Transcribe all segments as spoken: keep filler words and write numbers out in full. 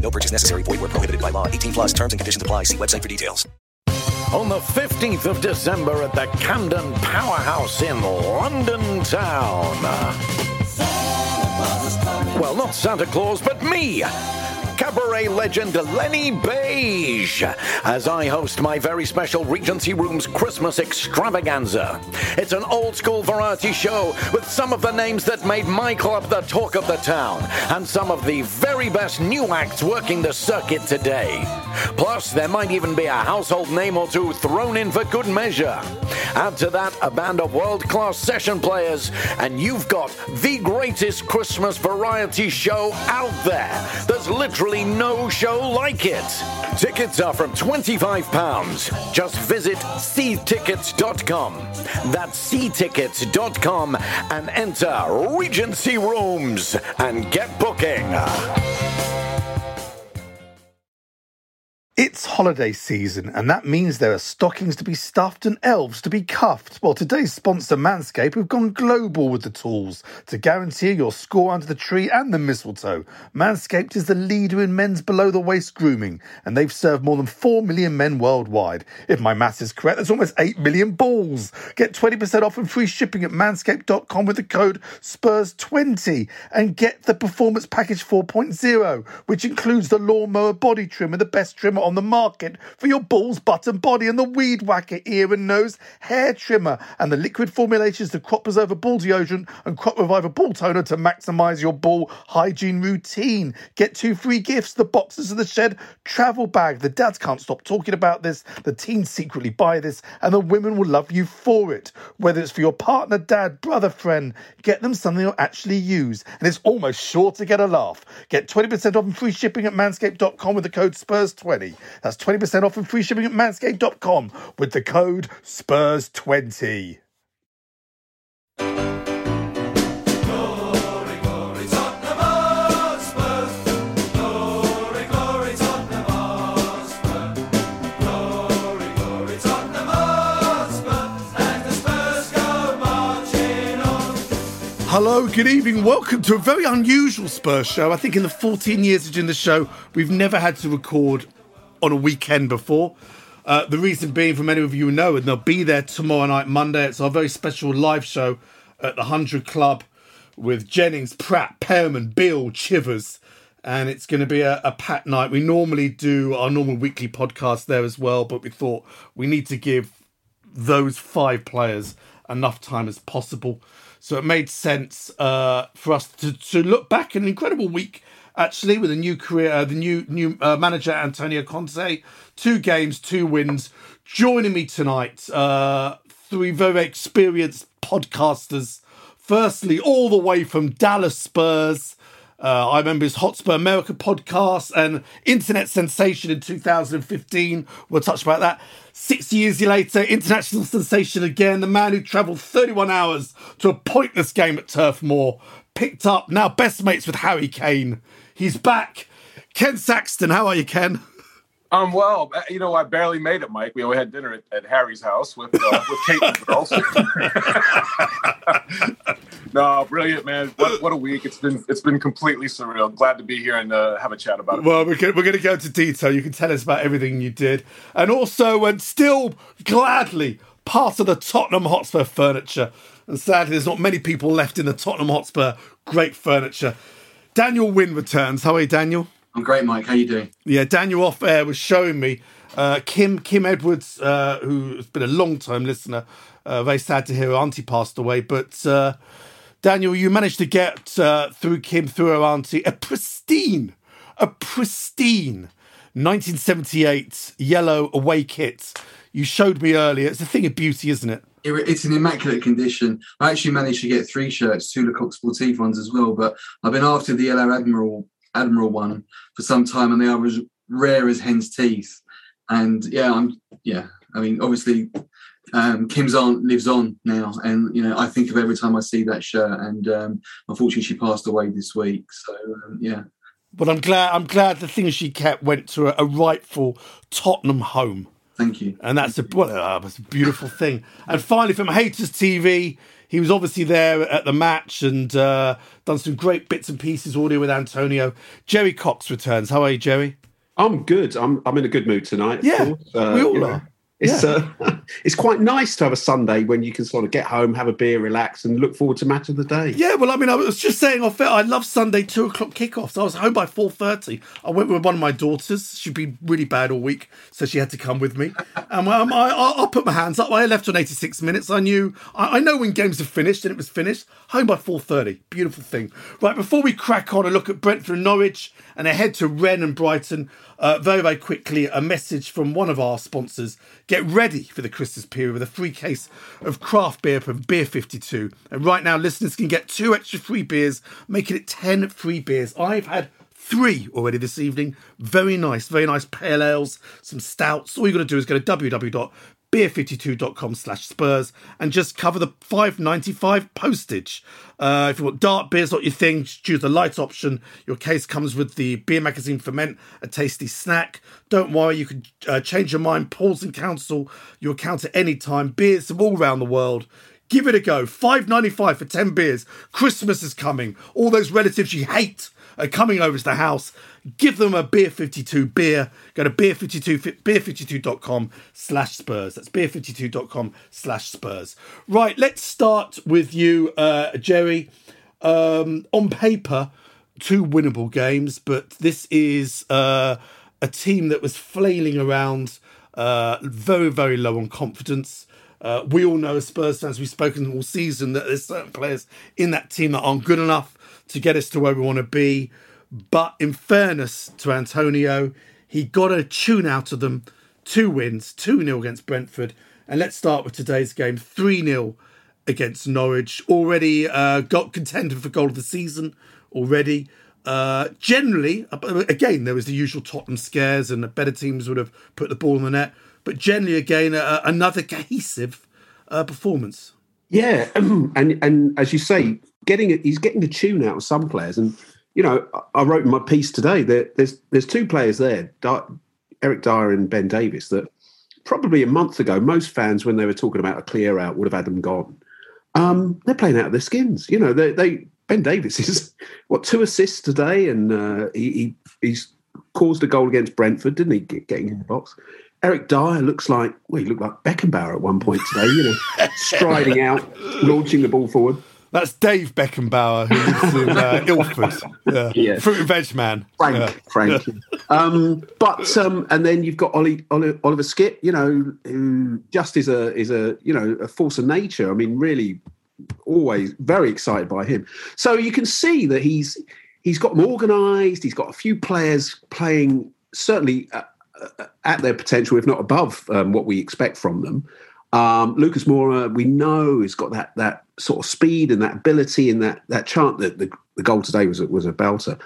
No purchase necessary. Void where prohibited by law. eighteen plus terms and conditions apply. See website for details. On the fifteenth of December at the Camden Powerhouse in London town. Well, not Santa Claus, but me, cabaret legend Lenny Beige, as I host my very special Regency Rooms Christmas extravaganza. It's an old-school variety show with some of the names that made my club the talk of the town and some of the very best new acts working the circuit today. Plus, there might even be a household name or two thrown in for good measure. Add to that a band of world-class session players, and you've got the greatest Christmas variety show out there. There's literally no show like it. Tickets are from twenty-five pounds. Just visit c tickets dot com. That's c tickets dot com and enter Regency Rooms and get booking. It's holiday season, and that means there are stockings to be stuffed and elves to be cuffed. Well, today's sponsor, Manscaped, have gone global with the tools to guarantee your score under the tree and the mistletoe. Manscaped is the leader in men's below-the-waist grooming, and they've served more than four million men worldwide. If my maths is correct, that's almost eight million balls. Get twenty percent off and free shipping at manscaped dot com with the code Spurs twenty, and get the Performance Package four point oh, which includes the lawnmower body trimmer, the best trimmer on the market for your balls, butt and body, and the Weed Whacker ear and nose hair trimmer, and the liquid formulations to Crop Preserver ball deodorant and Crop Reviver ball toner to maximise your ball hygiene routine. Get two free gifts: the Boxes of the Shed travel bag. The dads can't stop talking about this, the teens secretly buy this, and the women will love you for it. Whether it's for your partner, dad, brother, friend, get them something you'll actually use, and it's almost sure to get a laugh. Get twenty percent off and free shipping at manscaped dot com with the code Spurs twenty. That's twenty percent off and free shipping at manscaped dot com with the code Spurs twenty. Hello, good evening. Welcome to a very unusual Spurs show. I think in the fourteen years of doing the show, we've never had to record on a weekend before. Uh, the reason being, for many of you know, and they'll be there tomorrow night, Monday. It's our very special live show at the one hundred Club with Jennings, Pratt, Pearman, Beale, Chivers. And it's going to be a, a packed night. We normally do our normal weekly podcast there as well, but we thought we need to give those five players enough time as possible. So it made sense uh, for us to, to look back at an incredible week, actually, with a new career, uh, the new new uh, manager, Antonio Conte. Two games, two wins. Joining me tonight, uh, three very experienced podcasters. Firstly, all the way from Dallas Spurs. Uh, I remember his Hotspur America podcast and internet sensation in two thousand fifteen. We'll touch about that. Six years later, international sensation again. The man who travelled thirty-one hours to a pointless game at Turf Moor. Picked up, now best mates with Harry Kane. He's back. Ken Saxton, how are you, Ken? Um, well, you know, I barely made it, Mike. We only had dinner at, at Harry's house with uh, with Kate and the girls. No, brilliant, man! What, what a week! It's been it's been completely surreal. Glad to be here and uh, have a chat about it. Well, we're we're going to go into detail. You can tell us about everything you did, and also, and still gladly part of the Tottenham Hotspur furniture. And sadly, there's not many people left in the Tottenham Hotspur great furniture. Daniel Wynne returns. How are you, Daniel? I'm great, Mike. How are you doing? Yeah, Daniel off air was showing me uh, Kim Kim Edwards, uh, who's been a long-time listener. Uh, very sad to hear her auntie passed away. But uh, Daniel, you managed to get uh, through Kim, through her auntie, a pristine, a pristine nineteen seventy-eight yellow away kit. You showed me earlier. It's a thing of beauty, isn't it? It's an immaculate condition. I actually managed to get three shirts, two Lecoq Sportif ones as well, but I've been after the Yellow Admiral Admiral one for some time, and they are as rare as hen's teeth. And yeah, I'm yeah. I mean, obviously, um, Kim's aunt lives on now, and you know, I think of every time I see that shirt. And um, unfortunately, she passed away this week. So um, yeah. But I'm glad. I'm glad the thing she kept went to a, a rightful Tottenham home. Thank you. And that's a, well, uh, that's a beautiful thing. And finally, from Haters T V, he was obviously there at the match and uh, done some great bits and pieces audio with Antonio. Jerry Cox returns. How are you, Jerry? I'm good. I'm I'm in a good mood tonight. Yeah, uh, we all you know, are. It's yeah. uh, it's quite nice to have a Sunday when you can sort of get home, have a beer, relax, and look forward to match of the day. Yeah, well, I mean, I was just saying off air, I love Sunday two o'clock kickoffs. I was home by four thirty. I went with one of my daughters. She'd been really bad all week, so she had to come with me. And um, I, I, I put my hands up. I left on eighty-six minutes. I knew, I, I know when games are finished, and it was finished. Home by four thirty. Beautiful thing. Right before we crack on and look at Brentford and Norwich, and ahead to Rennes and Brighton. Uh, very, very quickly, a message from one of our sponsors. Get ready for the Christmas period with a free case of craft beer from Beer fifty-two. And right now, listeners can get two extra free beers, making it ten free beers. I've had three already this evening. Very nice, very nice pale ales, some stouts. All you've got to do is go to w w w dot beer fifty-two dot com slash Spurs and just cover the five ninety-five postage. Uh, if you want dark beers, not your thing, just choose the light option. Your case comes with the beer magazine Ferment, a tasty snack. Don't worry, you can uh, change your mind, pause and cancel your account at any time. Beers from all around the world. Give it a go. five ninety-five for ten beers. Christmas is coming. All those relatives you hate are coming over to the house. Give them a Beer fifty-two beer. Go to beer fifty-two, beer fifty-two dot com slash Spurs. That's beer fifty-two dot com slash Spurs. Right, let's start with you, uh, Jerry. Um, on paper, two winnable games, but this is uh, a team that was flailing around, uh, very, very low on confidence. Uh, we all know as Spurs fans, we've spoken all season, that there's certain players in that team that aren't good enough to get us to where we want to be. But in fairness to Antonio, he got a tune out of them. Two wins, two nil against Brentford. And let's start with today's game, three nil against Norwich. Already uh, got contended for goal of the season already. Uh, generally, again, there was the usual Tottenham scares and the better teams would have put the ball in the net. But generally, again, uh, another cohesive uh, performance. Yeah, and and as you say, getting a, he's getting the tune out of some players. And, you know, I wrote in my piece today that there's there's two players there, Eric Dier and Ben Davies, that probably a month ago, most fans, when they were talking about a clear out, would have had them gone. Um, they're playing out of their skins. You know, they, they Ben Davies is, what, two assists today, and uh, he, he he's caused a goal against Brentford, didn't he, getting in the box? Eric Dier looks like, well, he looked like Beckenbauer at one point today, you know, striding out, launching the ball forward. That's Dave Beckenbauer, who's in uh, Ilford. Yeah. Yeah. Fruit and veg man. Frank, yeah. Frank. um, but, um, and then you've got Ollie, Ollie, Oliver Skipp, you know, who just is a, is a, you know, a force of nature. I mean, really always very excited by him. So you can see that he's, he's got them organised. He's got a few players playing, certainly uh, at their potential, if not above um, what we expect from them. Um, Lucas Moura, we know, has got that that sort of speed and that ability and that that chance. That the, the goal today was was a belter,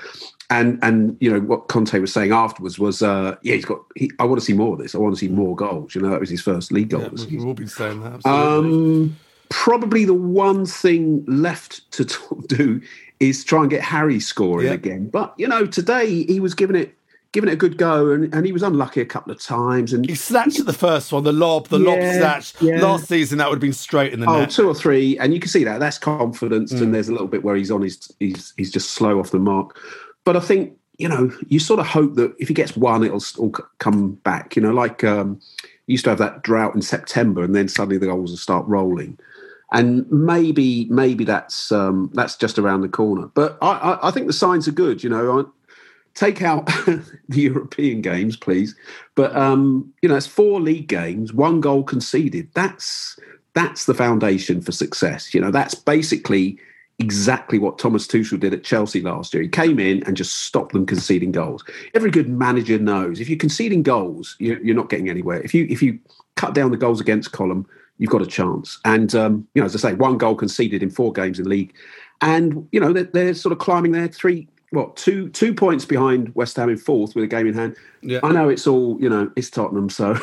and and you know what Conte was saying afterwards was, uh, yeah, he's got. He, I want to see more of this. I want to see more goals. You know, that was his first league goal. Yeah, we've all been saying that. Um, probably the one thing left to do is try and get Harry scoring yeah. again. But you know, today he was giving it. giving it a good go, and, and he was unlucky a couple of times. And he snatched he, the first one, the lob, the yeah, lob snatch. Yeah. Last season, that would have been straight in the oh, net. Oh, two or three, and you can see that. That's confidence, mm. and there's a little bit where he's on his, he's he's just slow off the mark. But I think, you know, you sort of hope that if he gets one, it'll all come back. You know, like um, you used to have that drought in September, and then suddenly the goals will start rolling. And maybe maybe that's um, that's just around the corner. But I, I, I think the signs are good. You know, I, take out the European games, please. But um, you know, it's four league games, one goal conceded. That's that's the foundation for success. You know, that's basically exactly what Thomas Tuchel did at Chelsea last year. He came in and just stopped them conceding goals. Every good manager knows if you're conceding goals, you're, you're not getting anywhere. If you if you cut down the goals against column, you've got a chance. And, um, you know, as I say, one goal conceded in four games in league. And, you know, they're, they're sort of climbing there three, what, two two points behind West Ham in fourth with a game in hand. Yeah. I know it's all, you know, it's Tottenham, so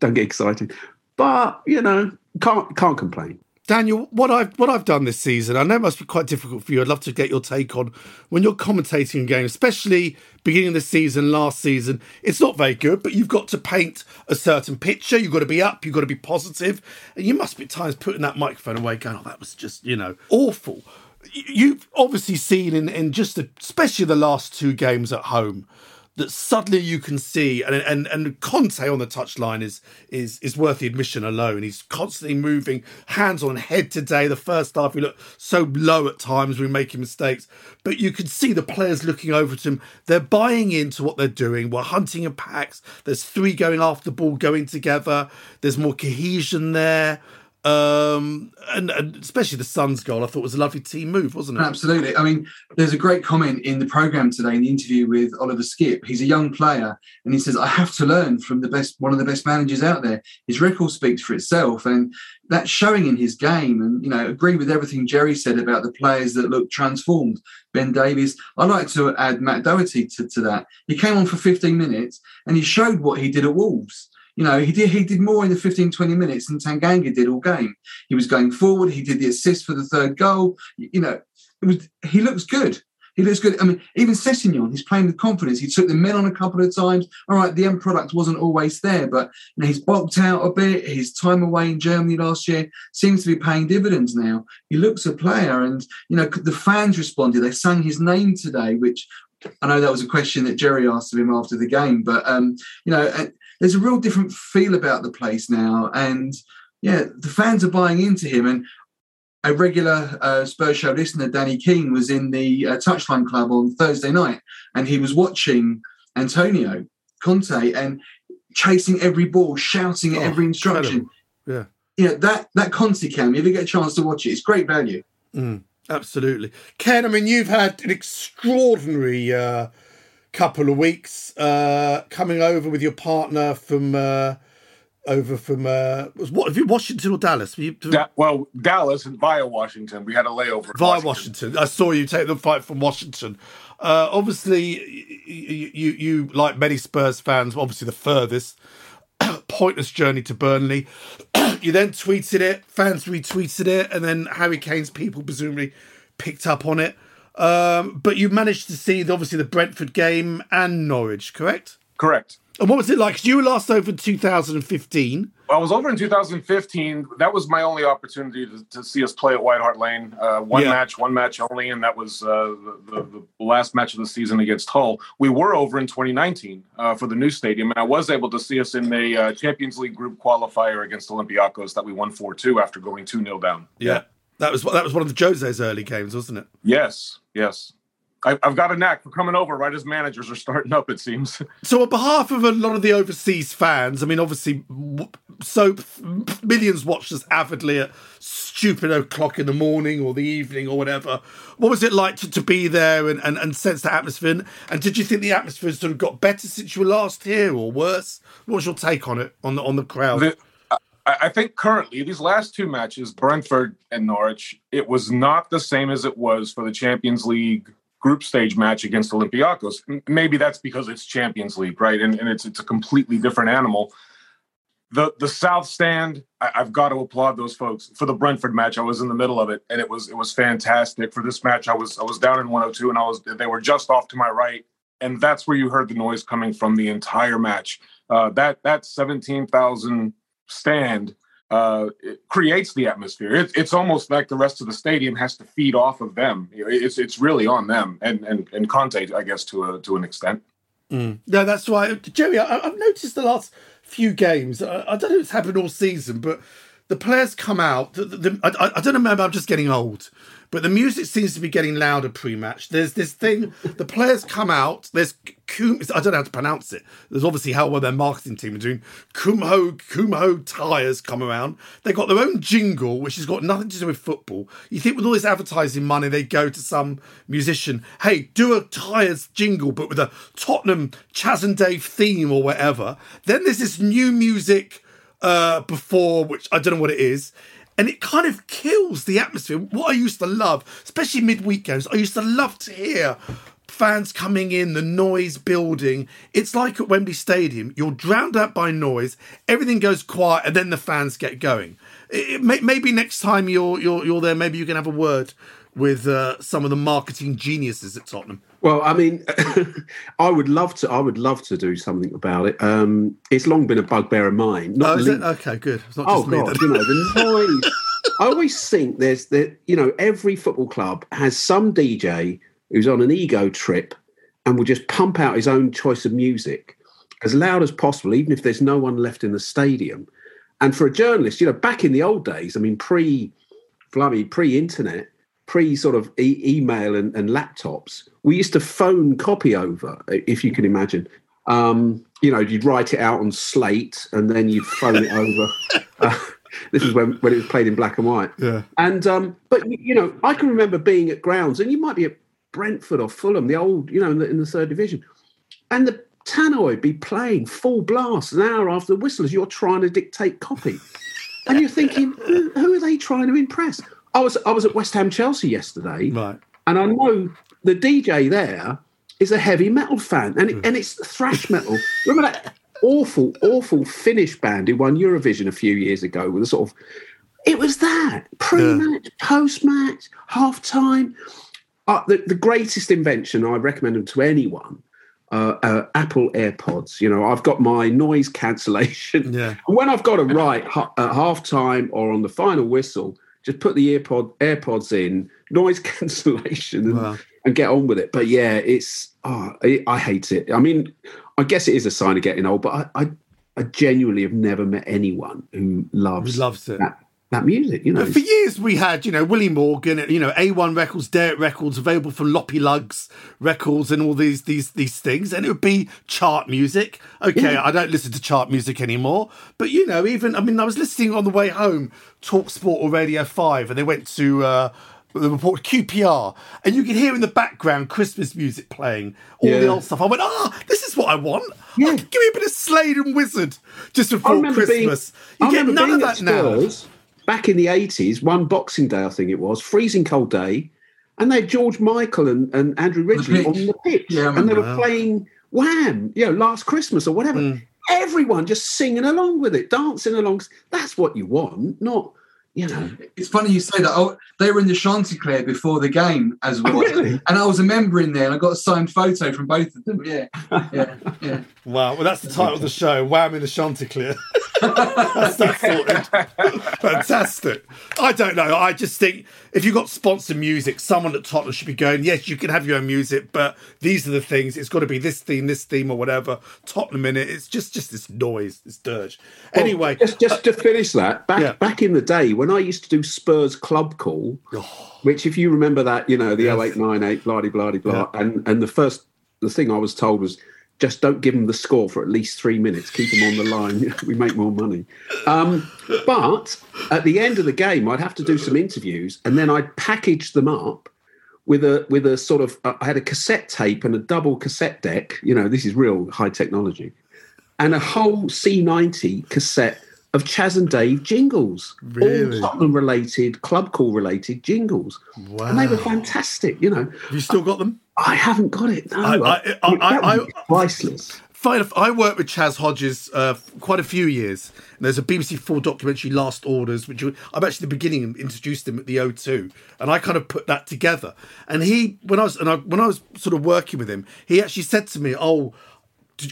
don't get excited. But, you know, can't can't complain. Daniel, what I've what I've done this season, I know it must be quite difficult for you. I'd love to get your take on when you're commentating a game, especially beginning of the season, last season. It's not very good, but you've got to paint a certain picture. You've got to be up. You've got to be positive. And you must be at times putting that microphone away going, oh, that was just, you know, awful. You've obviously seen in, in just, the, especially the last two games at home, that suddenly you can see, and and and Conte on the touchline is is is worth the admission alone. He's constantly moving, hands on head today. The first half, we look so low at times, we're making mistakes. But you can see the players looking over to him. They're buying into what they're doing. We're hunting in packs. There's three going after the ball, going together. There's more cohesion there. Um, and, and especially the Sun's goal, I thought was a lovely team move, wasn't it? Absolutely. I mean, there's a great comment in the programme today in the interview with Oliver Skipp. He's a young player and he says, I have to learn from the best, one of the best managers out there. His record speaks for itself, and that's showing in his game. And, you know, agree with everything Jerry said about the players that look transformed. Ben Davies, I like to add Matt Doherty to, to that. He came on for fifteen minutes and he showed what he did at Wolves. You know, he did he did more in the fifteen, twenty minutes than Tanganga did all game. He was going forward. He did the assist for the third goal. You know, it was, he looks good. He looks good. I mean, even Sessegnon, he's playing with confidence. He took the men on a couple of times. All right, the end product wasn't always there, but you know, he's bulked out a bit. His time away in Germany last year seems to be paying dividends now. He looks a player, and, you know, the fans responded. They sang his name today, which I know that was a question that Jerry asked of him after the game, but, um, you know, and, there's a real different feel about the place now. And, yeah, the fans are buying into him. And a regular uh, Spurs show listener, Danny Keane, was in the uh, Touchline Club on Thursday night, and he was watching Antonio Conte and chasing every ball, shouting at oh, every instruction. Yeah, you know, that, that Conte cam, if you get a chance to watch it, it's great value. Mm, absolutely. Ken, I mean, you've had an extraordinary... Uh... couple of weeks uh, coming over with your partner from uh, over from uh, was what have you Washington or Dallas? You, da- well, Dallas and via Washington, we had a layover. Via Washington. Washington, I saw you take the fight from Washington. Uh, obviously, you, you you like many Spurs fans, obviously the furthest pointless journey to Burnley. You then tweeted it, fans retweeted it, and then Harry Kane's people presumably picked up on it. Um, but you managed to see, obviously, the Brentford game and Norwich, correct? Correct. And what was it like? You were last over in two thousand fifteen. I was over in two thousand fifteen. That was my only opportunity to, to see us play at White Hart Lane. Uh, one yeah. match, one match only, and that was uh, the, the, the last match of the season against Hull. We were over in twenty nineteen uh, for the new stadium, and I was able to see us in the uh, Champions League group qualifier against Olympiacos that we won four two after going two nil down. Yeah. That was that was one of the Jose's early games, wasn't it? Yes, yes. I, I've got a knack for coming over right as managers are starting up, it seems. So on behalf of a lot of the overseas fans, I mean, obviously, so millions watched us avidly at stupid o'clock in the morning or the evening or whatever. What was it like to, to be there and, and, and sense the atmosphere? And did you think the atmosphere sort of got better since you were last here or worse? What was your take on it, on the, on the crowd? The- I think currently, these last two matches, Brentford and Norwich, it was not the same as it was for the Champions League group stage match against Olympiacos. Maybe that's because it's Champions League, right? And, and it's it's a completely different animal. The the South Stand, I, I've got to applaud those folks. For the Brentford match, I was in the middle of it, and it was it was fantastic. For this match, I was I was down in one oh two, and I was they were just off to my right. And that's where you heard the noise coming from the entire match. Uh, that that seventeen thousand stand uh, it creates the atmosphere. It, it's almost like the rest of the stadium has to feed off of them. It's it's really on them and and, and Conte, I guess, to a, to an extent. Mm. No, that's right. Jerry, I, I've noticed the last few games, I, I don't know if it's happened all season, but the players come out. The, the, I, I don't know, maybe I'm just getting old, but the music seems to be getting louder pre-match. There's this thing, the players come out, there's, I don't know how to pronounce it. There's obviously how well their marketing team are doing. Kumho, Kumho tyres come around. They've got their own jingle, which has got nothing to do with football. You think with all this advertising money, they go to some musician, hey, do a tyres jingle, but with a Tottenham Chaz and Dave theme or whatever. Then there's this new music uh, before, which I don't know what it is. And it kind of kills the atmosphere. What I used to love, especially midweek games, I used to love to hear fans coming in, the noise building. It's like at Wembley Stadium, you're drowned out by noise, everything goes quiet, and then the fans get going. It, it may, maybe next time you're, you're you're there, maybe you can have a word with uh, some of the marketing geniuses at Tottenham. Well, I mean, I would love to. I would love to do something about it. Um, it's long been a bugbear of mine. Not oh, is le- it? Okay, good. It's not just oh, me. God, you know, the noise. I always think there's that. You know, every football club has some D J who's on an ego trip and will just pump out his own choice of music as loud as possible, even if there's no one left in the stadium. And for a journalist, you know, back in the old days, I mean, pre, flummy, pre-internet. pre sort of e- email and, and laptops, we used to phone copy over, if you can imagine. Um, you know, you'd write it out on slate and then you'd phone it over. Uh, this was when, when it was played in black and white. Yeah. And, um, but, you know, I can remember being at grounds, and you might be at Brentford or Fulham, the old, you know, in the, in the third division, and the tannoy be playing full blast an hour after the whistle as you're trying to dictate copy. And you're thinking, who, who are they trying to impress? I was I was at West Ham Chelsea yesterday, right. And I know the D J there is a heavy metal fan, and it, and it's thrash metal. Remember that awful, awful Finnish band who won Eurovision a few years ago with a sort of, it was that pre-match, yeah. Post-match, half-time. Uh, the, the greatest invention, I recommend them to anyone, uh, uh, Apple AirPods. You know, I've got my noise cancellation. Yeah. And when I've got to write ha- at half-time or on the final whistle, just put the AirPod, AirPods in, noise cancellation, and, wow. and get on with it. But yeah, it's oh, I, I hate it. I mean, I guess it is a sign of getting old, but I, I, I genuinely have never met anyone who loves loves it. That, that music, you know. But for years we had, you know, Willie Morgan, you know, A one Records, Derek Records, available from Loppy Lugs Records, and all these these these things, and it would be chart music. Okay, yeah. I don't listen to chart music anymore, but you know, even I mean, I was listening on the way home. Talk Sport or Radio five, and they went to uh, the report Q P R, and you could hear in the background Christmas music playing, all yeah. the old stuff. I went, ah, oh, this is what I want. Yeah. I give me a bit of Slade and Wizard just before Christmas. Being, you I get none of that Spurs, now. Back in the eighties, one Boxing Day, I think it was, freezing cold day, and they had George Michael and, and Andrew Ridgeley the on the pitch, yeah, and they were playing Wham, you know, Last Christmas or whatever. Mm. Everyone just singing along with it, dancing along. That's what you want, not, you know. It's funny you say that. I, they were in the Chanticleer before the game as well. Oh, really? And I was a member in there, and I got a signed photo from both of them. Yeah, yeah, yeah. Wow. Well, that's the title of the show, Wham in the Chanticleer. That's that sorted. Fantastic. I don't know. I just think if you've got sponsored music, someone at Tottenham should be going, yes, you can have your own music, but these are the things. It's got to be this theme, this theme, or whatever. Tottenham in it. It's just, just this noise, this dirge. Well, anyway. Just, just uh, to finish that, back, yeah. back in the day when I used to do Spurs Club Call, oh. which if you remember that, you know, the yes. oh eight nine eight, blah-de-blah-de-blah, yeah. and, and the first the thing I was told was, just don't give them the score for at least three minutes. Keep them on the line. We make more money. Um, but at the end of the game, I'd have to do some interviews, and then I'd package them up with a with a sort of. Uh, I had a cassette tape and a double cassette deck. You know, this is real high technology, and a whole C ninety cassette of Chaz and Dave jingles, really? All Tottenham related, club call related jingles. Wow. And they were fantastic. You know, have you still got them? I haven't got it. No, I, I, I, I, I priceless. Fine, I worked with Chaz Hodges uh, quite a few years. And there's a B B C four documentary, Last Orders, which I'm actually the beginning introduced him at the O two, and I kind of put that together. And he, when I was and I, when I was sort of working with him, he actually said to me, "Oh,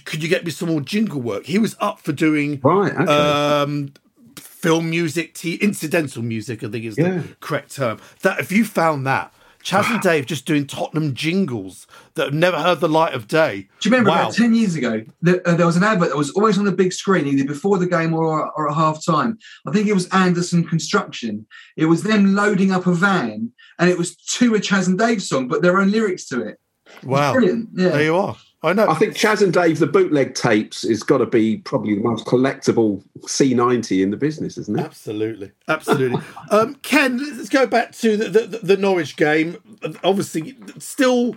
could you get me some more jingle work?" He was up for doing right, okay. um, film music, t- incidental music, I think is yeah. the correct term. That if you found that. Chaz and Dave just doing Tottenham jingles that have never heard the light of day. Do you remember wow. about ten years ago, there, uh, there was an advert that was always on the big screen, either before the game or, or at half-time. I think it was Anderson Construction. It was them loading up a van, and it was to a Chaz and Dave song, but their own lyrics to it. Wow. It was brilliant. Yeah. There you are. I know. I think Chaz and Dave, the bootleg tapes, has got to be probably the most collectible C ninety in the business, isn't it? Absolutely. Absolutely. um, Ken, let's go back to the, the, the Norwich game. Obviously, still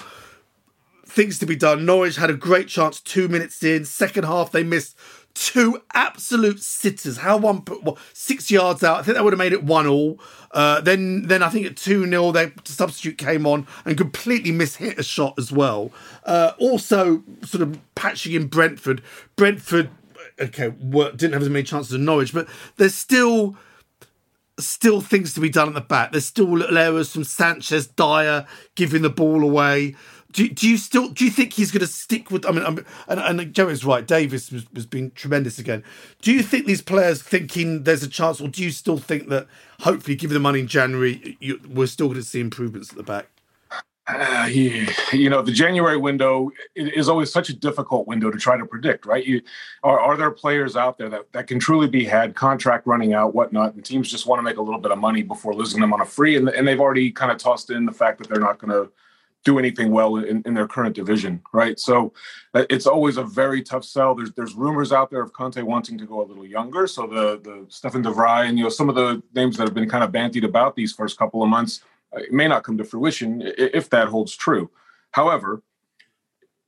things to be done. Norwich had a great chance two minutes in. Second half, they missed two absolute sitters. How one put well, six yards out. I think that would have made it one all. Uh, then, then I think at two nil, their substitute came on and completely mishit a shot as well. Uh, also, sort of patching in Brentford. Brentford, okay, were, didn't have as many chances as Norwich, but there's still, still things to be done at the back. There's still little errors from Sanchez, Dier giving the ball away. Do, do you still do you think he's going to stick with? I mean, I'm, and, and Joey's right. Davies was, was being tremendous again. Do you think these players thinking there's a chance, or do you still think that hopefully, given the money in January, you, we're still going to see improvements at the back? Uh, yeah. You know, the January window is always such a difficult window to try to predict, right? You, are, are there players out there that, that can truly be had, contract running out, whatnot, and teams just want to make a little bit of money before losing them on a free, and, and they've already kind of tossed in the fact that they're not going to do anything well in, in their current division, right? So uh, it's always a very tough sell. There's there's rumors out there of Conte wanting to go a little younger. So the the Stefan de Vrij and, you know, some of the names that have been kind of bandied about these first couple of months uh, may not come to fruition if that holds true. However,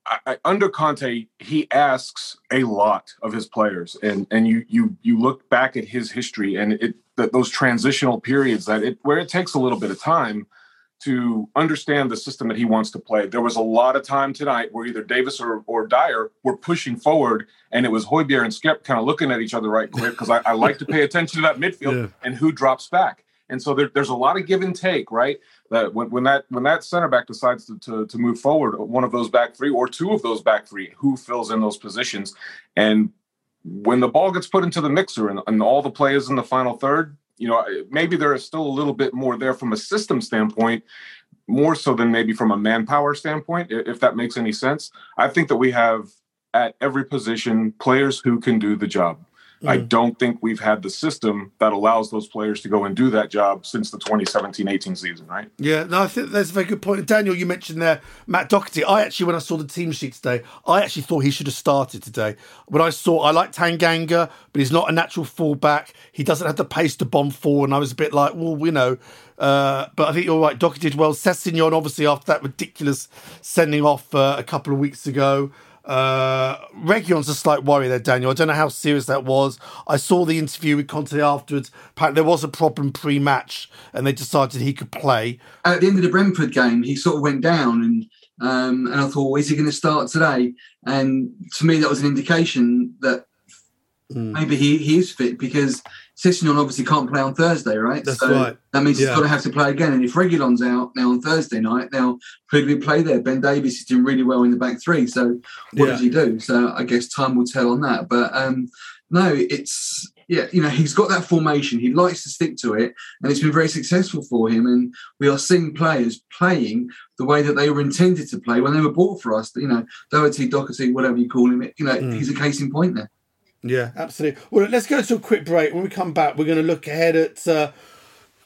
I, I, under Conte, he asks a lot of his players, and and you you you look back at his history and it that those transitional periods that it where it takes a little bit of time to understand the system that he wants to play. There was a lot of time tonight where either Davies or, or Dier were pushing forward, and it was Højbjerg and Skep kind of looking at each other right quick, because I, I like to pay attention to that midfield yeah. and who drops back. And so there, there's a lot of give and take, right? That when, when that when that center back decides to, to to move forward, one of those back three or two of those back three, who fills in those positions? And when the ball gets put into the mixer and, and all the players in the final third, you know, maybe there is still a little bit more there from a system standpoint, more so than maybe from a manpower standpoint, if that makes any sense. I think that we have at every position players who can do the job. Mm. I don't think we've had the system that allows those players to go and do that job since the twenty seventeen eighteen season, right? Yeah, no, I think that's a very good point. Daniel, you mentioned there Matt Doherty. I actually, when I saw the team sheet today, I actually thought he should have started today. When I saw, I like Tanganga, but he's not a natural fullback. He doesn't have the pace to bomb forward. And I was a bit like, well, you know, uh, but I think you're right. Doherty did well. Sessegnon, obviously, after that ridiculous sending off uh, a couple of weeks ago. Uh, Reguilón's a slight worry there, Daniel. I don't know how serious that was. I saw the interview with Conte afterwards. Apparently there was a problem pre-match, and they decided he could play. At the end of the Brentford game, he sort of went down, and um, and I thought, is he going to start today? And to me, that was an indication that mm. maybe he, he is fit, because Sessegnon obviously can't play on Thursday, right? That's so right. That means yeah. he's got to have to play again. And if Reguilón's out now on Thursday night, they'll probably play there. Ben Davies is doing really well in the back three. So what yeah. does he do? So I guess time will tell on that. But um, no, it's, yeah, you know, he's got that formation. He likes to stick to it, and it's been very successful for him. And we are seeing players playing the way that they were intended to play when they were bought for us. You know, Doherty, Doherty, whatever you call him, you know, mm. he's a case in point there. Yeah, absolutely. Well, let's go to a quick break. When we come back, we're going to look ahead at uh,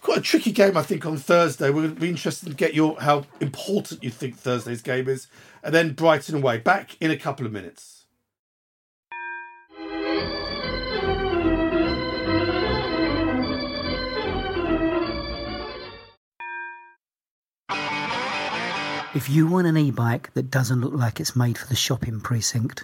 quite a tricky game, I think, on Thursday. We're going to be interested to get your how important you think Thursday's game is. And then Brighton away. Back in a couple of minutes. If you want an e-bike that doesn't look like it's made for the shopping precinct,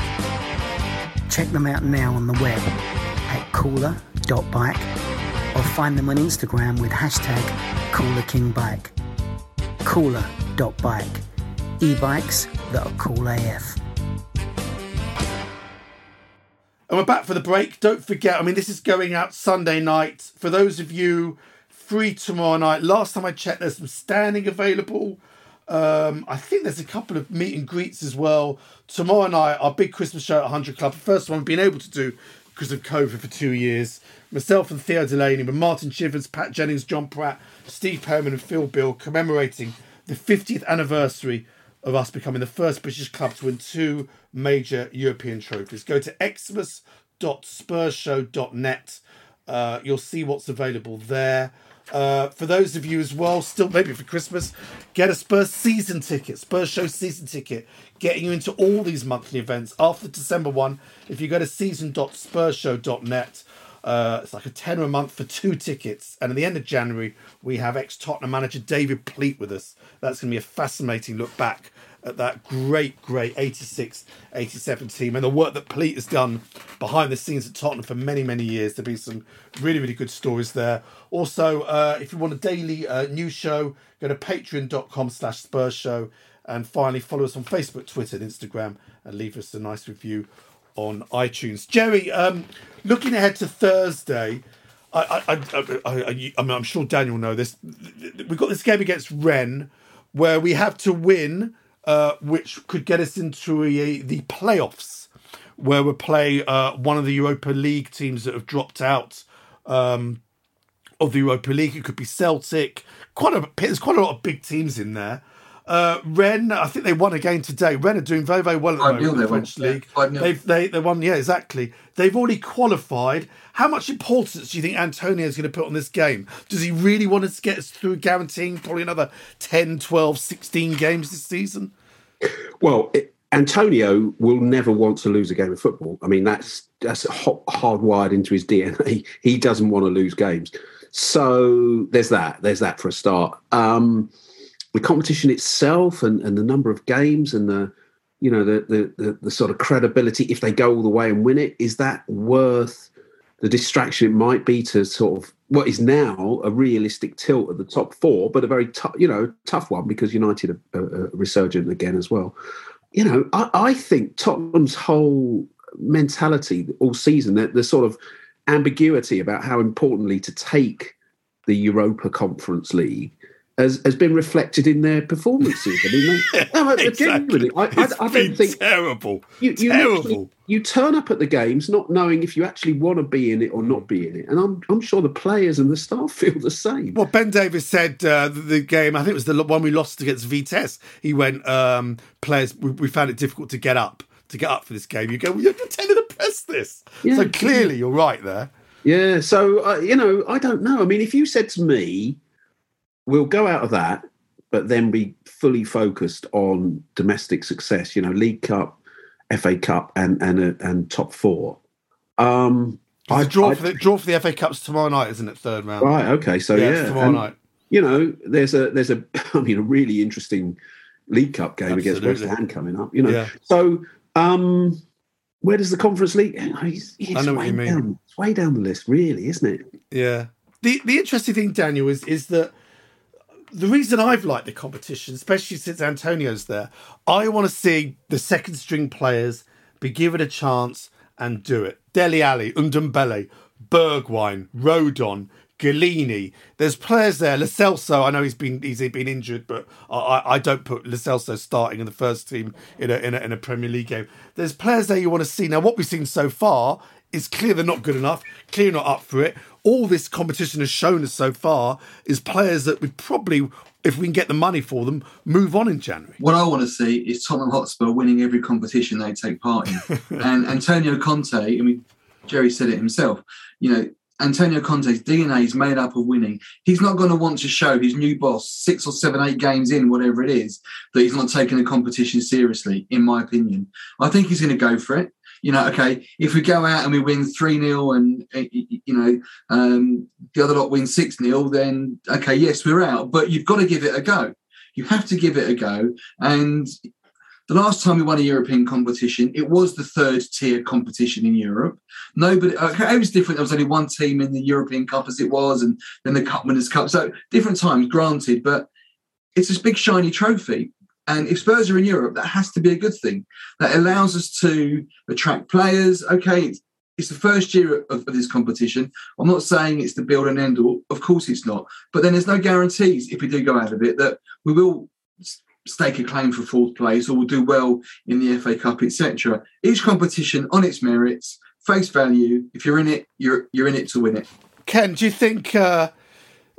Check them out now on the web at cooler dot bike or find them on Instagram with hashtag coolerkingbike. cooler dot bike. E-bikes that are cool A F. And we're back for the break. Don't forget, I mean, this is going out Sunday night. For those of you free tomorrow night, last time I checked, there's some standing available. Um, I think there's a couple of meet and greets as well. Tomorrow night, our big Christmas show at one hundred Club. The first one we've been able to do because of COVID for two years. Myself and Theo Delaney, with Martin Chivers, Pat Jennings, John Pratt, Steve Perriman and Phil Bill, commemorating the fiftieth anniversary of us becoming the first British club to win two major European trophies. Go to xmas dot spurs show dot net. Uh, you'll see what's available there. Uh, for those of you as well, still maybe for Christmas, get a Spurs season ticket, Spurs Show season ticket, getting you into all these monthly events. After December first, if you go to season dot spurs show dot net, uh, it's like a tenner a month for two tickets. And at the end of January, we have ex-Tottenham manager David Pleat with us. That's going to be a fascinating look back at that great, great eighty-six eighty-seven team and the work that Pleat has done behind the scenes at Tottenham for many, many years. There'll be some really, really good stories there. Also, uh, if you want a daily uh, news show, go to patreon dot com slash Spurs Show. And finally, follow us on Facebook, Twitter and Instagram and leave us a nice review on iTunes. Jerry, um, looking ahead to Thursday, I, I, I, I, I, I mean, I'm sure Daniel knows this. We've got this game against Rennes where we have to win... Uh, which could get us into a, the playoffs, where we play uh, one of the Europa League teams that have dropped out um, of the Europa League. It could be Celtic. Quite a there's quite a lot of big teams in there. Uh, Rennes, I think they won a game today. Rennes are doing very, very well at the moment in the French league. They've, they they won, yeah, exactly. They've already qualified. How much importance do you think Antonio is going to put on this game? Does he really want us to get us through guaranteeing probably another ten, twelve, sixteen games this season? Well, it, Antonio will never want to lose a game of football. I mean, that's that's hot, hardwired into his D N A. He doesn't want to lose games. So there's that. There's that for a start. Um The competition itself and, and the number of games and the, you know, the, the the the sort of credibility, if they go all the way and win it, is that worth the distraction it might be to sort of what is now a realistic tilt at the top four, but a very tough, you know, tough one because United are, are, are resurgent again as well. You know, I, I think Tottenham's whole mentality all season, the, the sort of ambiguity about how importantly to take the Europa Conference League Has, has been reflected in their performances. I mean, they, no, I, exactly. I, I, it's I, I don't think terrible. You, you terrible. You turn up at the games not knowing if you actually want to be in it or not be in it, and I'm I'm sure the players and the staff feel the same. Well, Ben Davies said uh, the, the game. I think it was the one we lost against Vitesse. He went, um, players. We, we found it difficult to get up to get up for this game. You go, well, you're pretending to press this. Yeah, so clearly, yeah. You're right there. Yeah. So uh, you know, I don't know. I mean, if you said to me, we'll go out of that, but then be fully focused on domestic success, you know, League Cup, F A Cup and and and top four. Um, I draw, draw for the F A Cup's tomorrow night, isn't it? Third round. Right, okay. So, yeah. yeah. It's tomorrow and, night. You know, there's a, there's a, I mean, a really interesting League Cup game Absolutely. against West Ham coming up, you know. Yeah. So, um, where does the Conference League... It's, it's I know what you mean. Down, it's way down the list, really, isn't it? Yeah. The the interesting thing, Daniel, is is that the reason I've liked the competition, especially since Antonio's there, I want to see the second string players be given a chance and do it. Dele Alli, Ndombele, Bergwijn, Rodon, Galini. There's players there. Lo Celso, I know he's been he's been injured, but I, I don't put Lo Celso starting in the first team in a, in a in a Premier League game. There's players there you want to see. Now, what we've seen so far is clear they're not good enough, clear not up for it. All this competition has shown us so far is players that we probably, if we can get the money for them, move on in January. What I want to see is Tottenham Hotspur winning every competition they take part in. And Antonio Conte, I mean, Jerry said it himself, you know, Antonio Conte's D N A is made up of winning. He's not going to want to show his new boss six or seven, eight games in, whatever it is, that he's not taking the competition seriously, in my opinion. I think he's going to go for it. You know, okay, if we go out and we win three nil and, you know, um, the other lot win six nil, then, okay, yes, we're out. But you've got to give it a go. You have to give it a go. And the last time we won a European competition, it was the third-tier competition in Europe. Nobody, okay, it was different. There was only one team in the European Cup, as it was, and then the Cup Winners' Cup. So different times, granted, but it's this big, shiny trophy. And if Spurs are in Europe, that has to be a good thing. That allows us to attract players. Okay, it's, it's the first year of, of this competition. I'm not saying it's the build and end all. Of course it's not. But then there's no guarantees, if we do go out of it, that we will stake a claim for fourth place or will do well in the F A Cup, et cetera. Each competition on its merits, face value. If you're in it, you're you're in it to win it. Ken, do you think uh,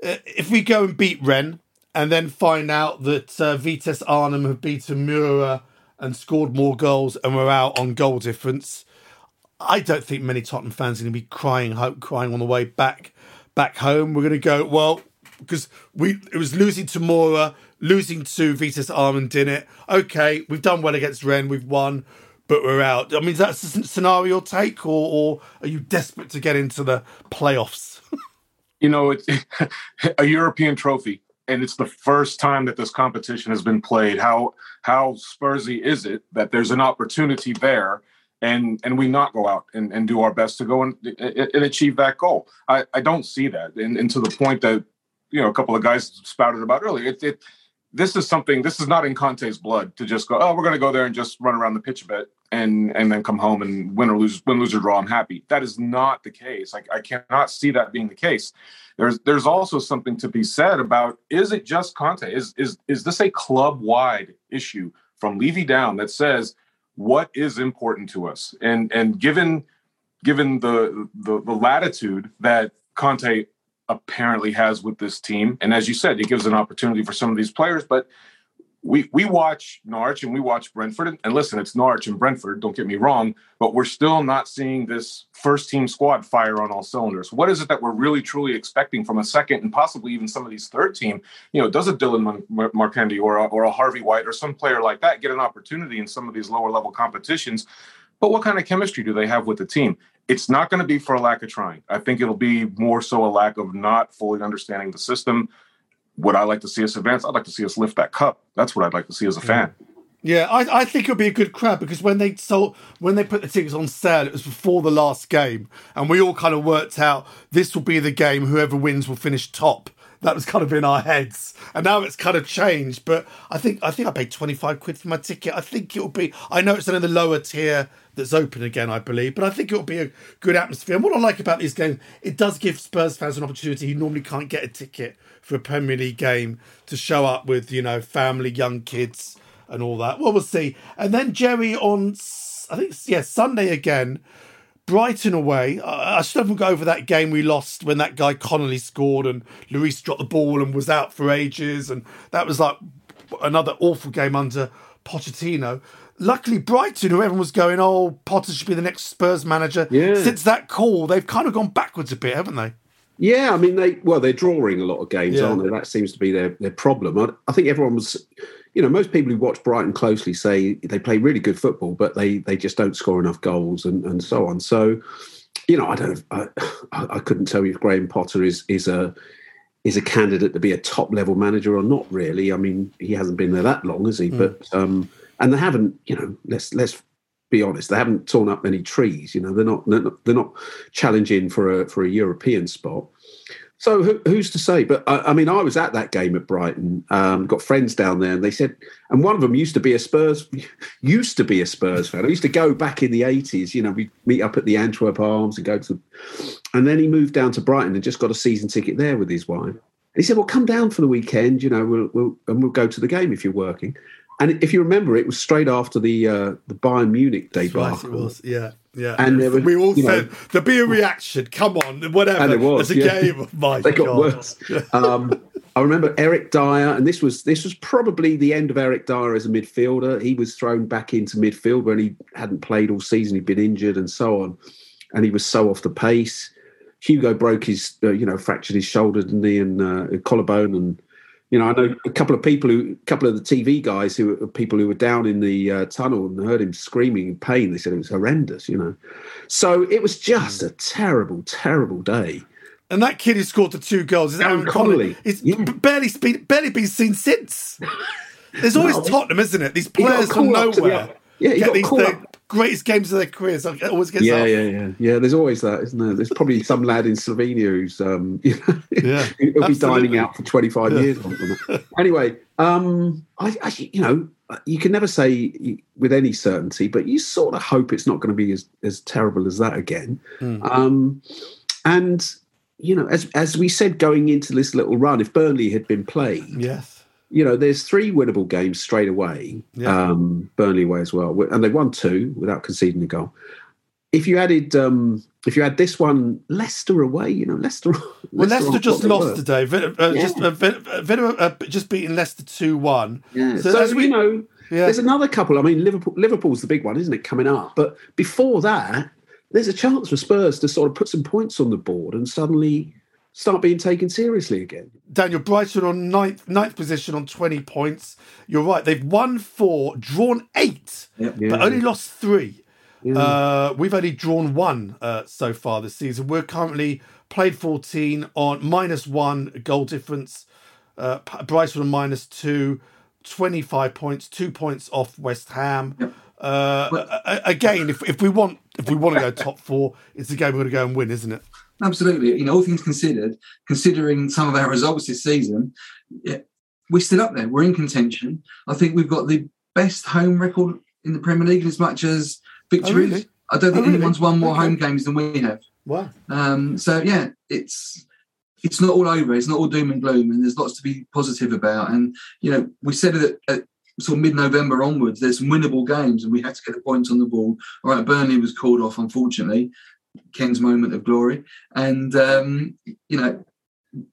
if we go and beat Rennes, and then find out that uh, Vitesse Arnhem have beaten Mura and scored more goals and were out on goal difference, I don't think many Tottenham fans are going to be crying, hope, crying on the way back back home. We're going to go, well, because we it was losing to Mura, losing to Vitesse Arnhem, didn't it? Okay, we've done well against Rennes, we've won, but we're out. I mean, is that a scenario take, or, or are you desperate to get into the playoffs? You know, it's a European trophy. And it's the first time that this competition has been played. How how Spursy is it that there's an opportunity there and and we not go out and, and do our best to go and, and achieve that goal? I, I don't see that. And, and to the point that, you know, a couple of guys spouted about earlier, it, it, this is something, this is not in Conte's blood to just go, oh, we're going to go there and just run around the pitch a bit and, and then come home and win or lose, win, lose or draw, I'm happy. That is not the case. I, I cannot see that being the case. There's there's also something to be said about, is it just Conte? Is is is this a club-wide issue from Levy down that says what is important to us? And and given given the the, the latitude that Conte apparently has with this team, and as you said, it gives an opportunity for some of these players, but we we watch Norwich and we watch Brentford, and, and listen, it's Norwich and Brentford, don't get me wrong, but we're still not seeing this first-team squad fire on all cylinders. What is it that we're really, truly expecting from a second and possibly even some of these third team? You know, does a Dylan Marquandi or a, or a Harvey White or some player like that get an opportunity in some of these lower-level competitions? But what kind of chemistry do they have with the team? It's not going to be for a lack of trying. I think it'll be more so a lack of not fully understanding the system. Would I like to see us advance? I'd like to see us lift that cup. That's what I'd like to see as a fan. Yeah, I, I think it'll be a good crowd, because when they sold, when they put the tickets on sale, it was before the last game, and we all kind of worked out this will be the game. Whoever wins will finish top. That was kind of in our heads, and now it's kind of changed. But I think I think I paid twenty-five quid for my ticket. I think it'll be. I know it's another lower tier that's open again, I believe, but I think it'll be a good atmosphere. And what I like about these games, it does give Spurs fans an opportunity who normally can't get a ticket for a Premier League game to show up with, you know, family, young kids, and all that. Well, we'll see. And then Jerry on, I think, yeah, Sunday again. Brighton away. I, I still haven't got over that game we lost when that guy Connolly scored and Lloris dropped the ball and was out for ages. And that was like another awful game under Pochettino. Luckily, Brighton, who everyone was going, oh, Potter should be the next Spurs manager. Yeah. Since that call, they've kind of gone backwards a bit, haven't they? Yeah, I mean, they well, they're drawing a lot of games, yeah. aren't they? That seems to be their, their problem. I, I think everyone was... You know, most people who watch Brighton closely say they play really good football, but they, they just don't score enough goals and, and so on. So, you know, I don't I, I couldn't tell you if Graham Potter is is a is a candidate to be a top level manager or not. Really, I mean, he hasn't been there that long, has he? Mm. But um, and they haven't. You know, let's let's be honest, they haven't torn up many trees. You know, they're not they're not challenging for a for a European spot. So who, who's to say? But I, I mean, I was at that game at Brighton. Um, got friends down there, and they said, and one of them used to be a Spurs, used to be a Spurs fan. I used to go back in the eighties. You know, we meet up at the Antwerp Arms and go to, and then he moved down to Brighton and just got a season ticket there with his wife. And he said, "Well, come down for the weekend. You know, we'll, we'll and we'll go to the game if you're working." And if you remember, it was straight after the uh, the Bayern Munich debacle. Right, it was, yeah. Yeah, and there was, we all said know, there'd be a reaction. Come on, whatever. And it was it's a yeah. game of my. They got God. worse. um, I remember Eric Dier, and this was this was probably the end of Eric Dier as a midfielder. He was thrown back into midfield when he hadn't played all season. He'd been injured and so on, and he was so off the pace. Hugo broke his, uh, you know, fractured his shoulder, didn't he, and uh, collarbone. And, you know, I know a couple of people who, a couple of the T V guys who were people who were down in the uh, tunnel and heard him screaming in pain. They said it was horrendous, you know. So it was just a terrible, terrible day. And that kid who scored the two goals is Aaron Connolly. He's yeah. barely, been, barely been seen since. There's always no. Tottenham, isn't it? These players from nowhere. Yeah, you got these the greatest games of their careers. It always gets yeah, up. Yeah, yeah, yeah. Yeah, there's always that, isn't there? There's probably some lad in Slovenia who's, um, you know, yeah, he'll be dining out for twenty-five yeah. years. Anyway, um, I, I, you know, you can never say with any certainty, but you sort of hope it's not going to be as, as terrible as that again. Mm. Um, and, you know, as as we said going into this little run, if Burnley had been played... Yes. You know, there's three winnable games straight away, yeah. um, Burnley away as well, and they won two without conceding a goal. If you added, um, if you had this one, Leicester away, you know, Leicester. Well, Leicester, Leicester just lost today. Uh, yeah. Just uh, Villa uh, just beating Leicester two one. Yeah. So, so as we you know, yeah. there's another couple. I mean, Liverpool. Liverpool's the big one, isn't it, coming up? But before that, there's a chance for Spurs to sort of put some points on the board and suddenly start being taken seriously again. Daniel, Brighton on ninth, ninth position on twenty points. You're right. They've won four, drawn eight, yep. yeah. but only lost three. Yeah. Uh, we've only drawn one uh, so far this season. We're currently played fourteen on minus one goal difference. Uh, Brighton on minus two, twenty-five points, two points off West Ham. Yep. Uh, again, if if we want if we want to go top four, it's a game we're going to go and win, isn't it? Absolutely. You know, all things considered, considering some of our results this season, yeah, we're still up there. We're in contention. I think we've got the best home record in the Premier League as much as victories. Oh, really? I don't think oh, really? anyone's won more okay. home games than we have. Wow. Um, so, yeah, it's it's not all over. It's not all doom and gloom, and there's lots to be positive about. And, you know, we said that at sort of mid-November onwards, there's some winnable games, and we had to get the points on the ball. All right, Burnley was called off, unfortunately. Ken's moment of glory, and um, you know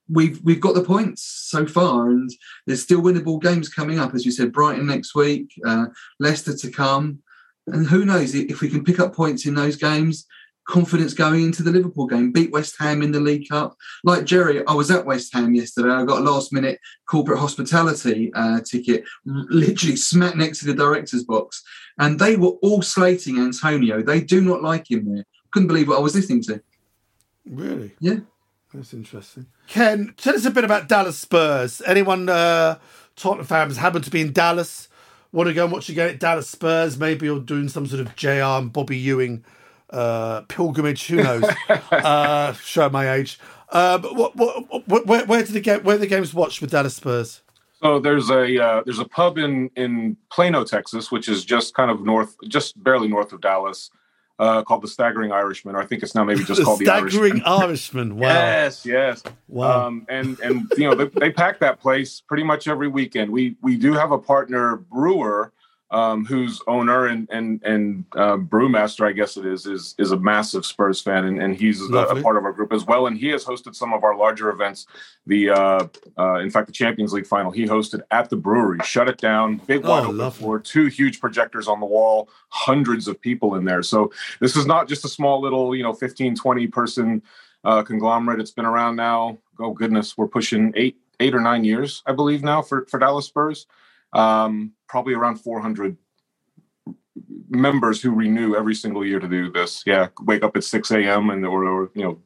we've we've got the points so far, and there's still winnable games coming up, as you said. Brighton next week, uh, Leicester to come, and who knows if we can pick up points in those games. Confidence going into the Liverpool game, beat West Ham in the League Cup. Like Jerry, I was at West Ham yesterday. I got a last minute corporate hospitality uh, ticket, literally smack next to the director's box, and they were all slating Antonio. They do not like him there. Couldn't believe what I was listening to. Really? Yeah. That's interesting. Ken, tell us a bit about Dallas Spurs. Anyone, uh, Tottenham fans, happen to be in Dallas, want to go and watch a game at Dallas Spurs? Maybe you're doing some sort of J R and Bobby Ewing uh, pilgrimage. Who knows? uh, show my age. Uh, but what, what, what, where, where did the game? Where the game's watched with Dallas Spurs? So there's a uh, there's a pub in, in Plano, Texas, which is just kind of north, just barely north of Dallas. Uh, called the Staggering Irishman, or I think it's now maybe just the called the Irishman. Staggering Irishman, wow. Yes, yes. Wow. Um, and, and you know, they, they pack that place pretty much every weekend. We we do have a partner brewer um, whose owner and and and uh, brewmaster, I guess it is, is is a massive Spurs fan, and, and he's a, a part of our group as well. And he has hosted some of our larger events. The uh, uh, in fact, the Champions League final he hosted at the brewery. Shut it down, big wide oh, open floor, two huge projectors on the wall. Hundreds of people in there. So this is not just a small little, you know, fifteen, twenty person uh, conglomerate. It's been around now. Oh, goodness. We're pushing eight, eight or nine years, I believe now for, for Dallas Spurs. Um, probably around four hundred members who renew every single year to do this. Yeah. Wake up at six a.m. and or, or you know,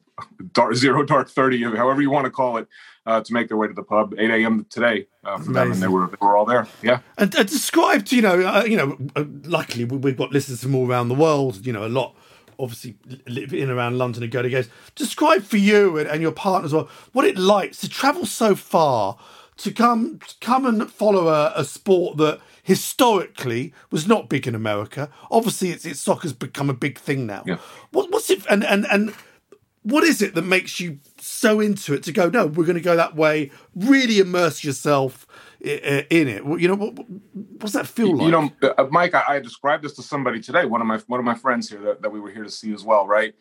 dark, zero dark thirty, however you want to call it, uh, to make their way to the pub, eight a.m. today uh, for Amazing. them, and they were they were all there. Yeah, and uh, described, you know, uh, you know, uh, luckily we've got listeners from all around the world. You know, a lot obviously live in and around London and go to games. Describe for you and, and your partners well, what it likes to travel so far to come come and follow a, a sport that historically was not big in America. Obviously, it's it's soccer's become a big thing now. Yeah. What, what's it and and and what is it that makes you so into it to go, no, we're going to go that way, really immerse yourself in it? You know, what, what's that feel like? You know, Mike, I, I described this to somebody today, one of my one of my friends here that, that we were here to see as well, right?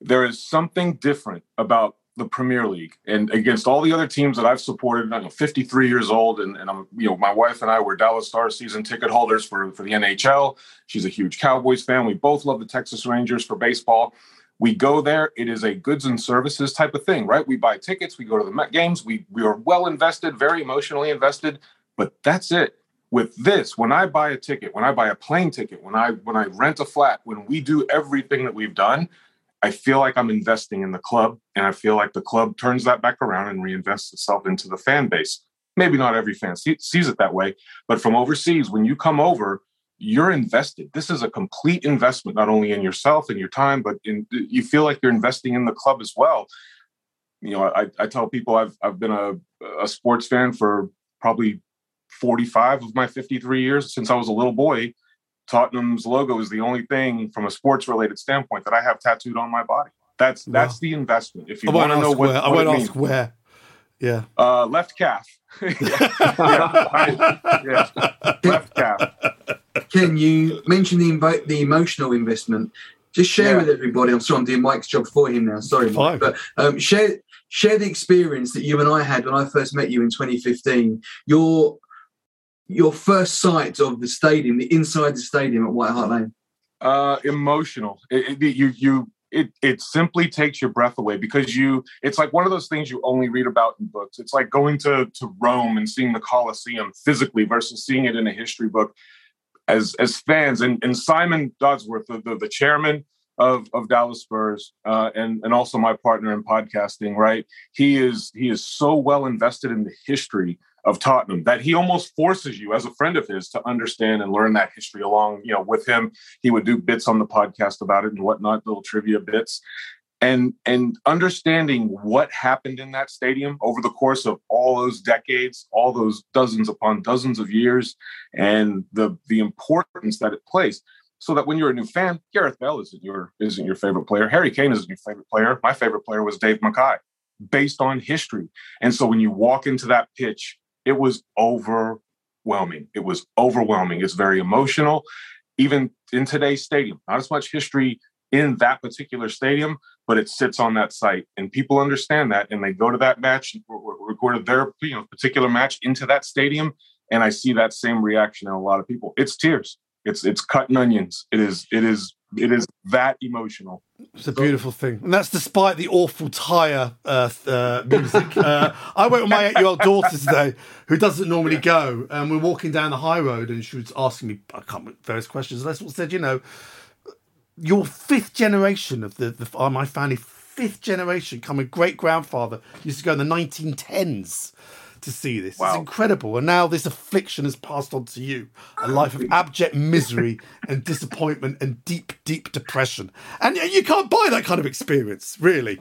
There is something different about the Premier League and against all the other teams that I've supported. I'm fifty-three years old, and, and I'm, you know, my wife and I were Dallas Stars season ticket holders for, for the N H L. She's a huge Cowboys fan. We both love the Texas Rangers for baseball. We go there. It is a goods and services type of thing, right? We buy tickets. We go to the games. We we are well invested, very emotionally invested, but that's it. With this, when I buy a ticket, when I buy a plane ticket, when I when I rent a flat, when we do everything that we've done, I feel like I'm investing in the club, and I feel like the club turns that back around and reinvests itself into the fan base. Maybe not every fan see, sees it that way, but from overseas, when you come over, you're invested. This is a complete investment, not only in yourself and your time, but in, you feel like you're investing in the club as well. You know, I, I tell people I've I've been a, a sports fan for probably forty-five of my fifty-three years. Since I was a little boy, Tottenham's logo is the only thing from a sports related standpoint that I have tattooed on my body. That's that's wow. the investment. If you want to know what, what I won't ask means. Where. Yeah. Uh, left calf. yeah. Yeah. Right. Yeah. Left calf. Ken, you mentioned the, invo- the emotional investment. Just share yeah. with everybody. I'm sorry, I'm doing Mike's job for him now. Sorry, Mike. But um, share share the experience that you and I had when I first met you in twenty fifteen. Your Your first sight of the stadium, the inside the stadium at White Hart Lane. Uh, emotional. It, it, you, you, it, it simply takes your breath away because you. It's like one of those things you only read about in books. It's like going to to Rome and seeing the Colosseum physically versus seeing it in a history book. As as fans, and, and Simon Dodsworth, the, the, the chairman of of Dallas Spurs, uh, and and also my partner in podcasting, right? He is he is so well invested in the history of Tottenham that he almost forces you as a friend of his to understand and learn that history along, you know, with him. He would do bits on the podcast about it and whatnot, little trivia bits, and, and understanding what happened in that stadium over the course of all those decades, all those dozens upon dozens of years, and the, the importance that it plays. So that when you're a new fan, Gareth Bale isn't your, isn't your favorite player. Harry Kane isn't your favorite player. My favorite player was Dave Mackay, based on history. And so when you walk into that pitch, it was overwhelming. It was overwhelming. It's very emotional. Even in today's stadium, not as much history in that particular stadium, but it sits on that site. And people understand that, and they go to that match, or go to their you know, particular match into that stadium, and I see that same reaction in a lot of people. It's tears. It's it's cutting onions. It is it is it is that emotional. It's a beautiful thing, and that's despite the awful tire uh, uh, music. uh, I went with my eight-year-old daughter today, who doesn't normally go, and we're walking down the high road, and she was asking me I can't remember various questions. And I sort of said, you know, your fifth generation of the, the uh, my family, fifth generation, coming great grandfather used to go in the nineteen tens. To see this. Wow. It's incredible. And now this affliction has passed on to you. A life of abject misery and disappointment and deep, deep depression. And you can't buy that kind of experience, really.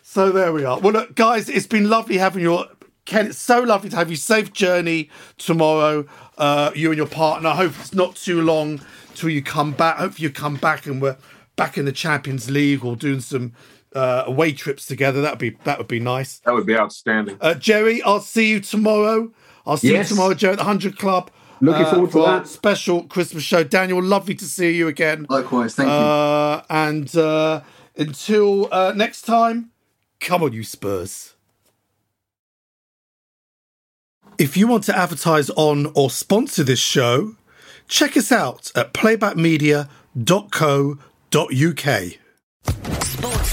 So there we are. Well, look, guys, it's been lovely having your... Ken, it's so lovely to have you. Safe journey tomorrow, uh, you and your partner. I hope it's not too long till you come back. Hopefully you come back and we're back in the Champions League or doing some... Uh, away trips together. That would be that would be nice. That would be outstanding. Uh, Jerry, I'll see you tomorrow. I'll see yes. you tomorrow, Jerry, at the one hundred Club. Looking uh, forward to for that. Special Christmas show. Daniel, lovely to see you again. Likewise, thank uh, you. And uh, until uh, next time, come on, you Spurs. If you want to advertise on or sponsor this show, check us out at playback media dot co dot uk. Sports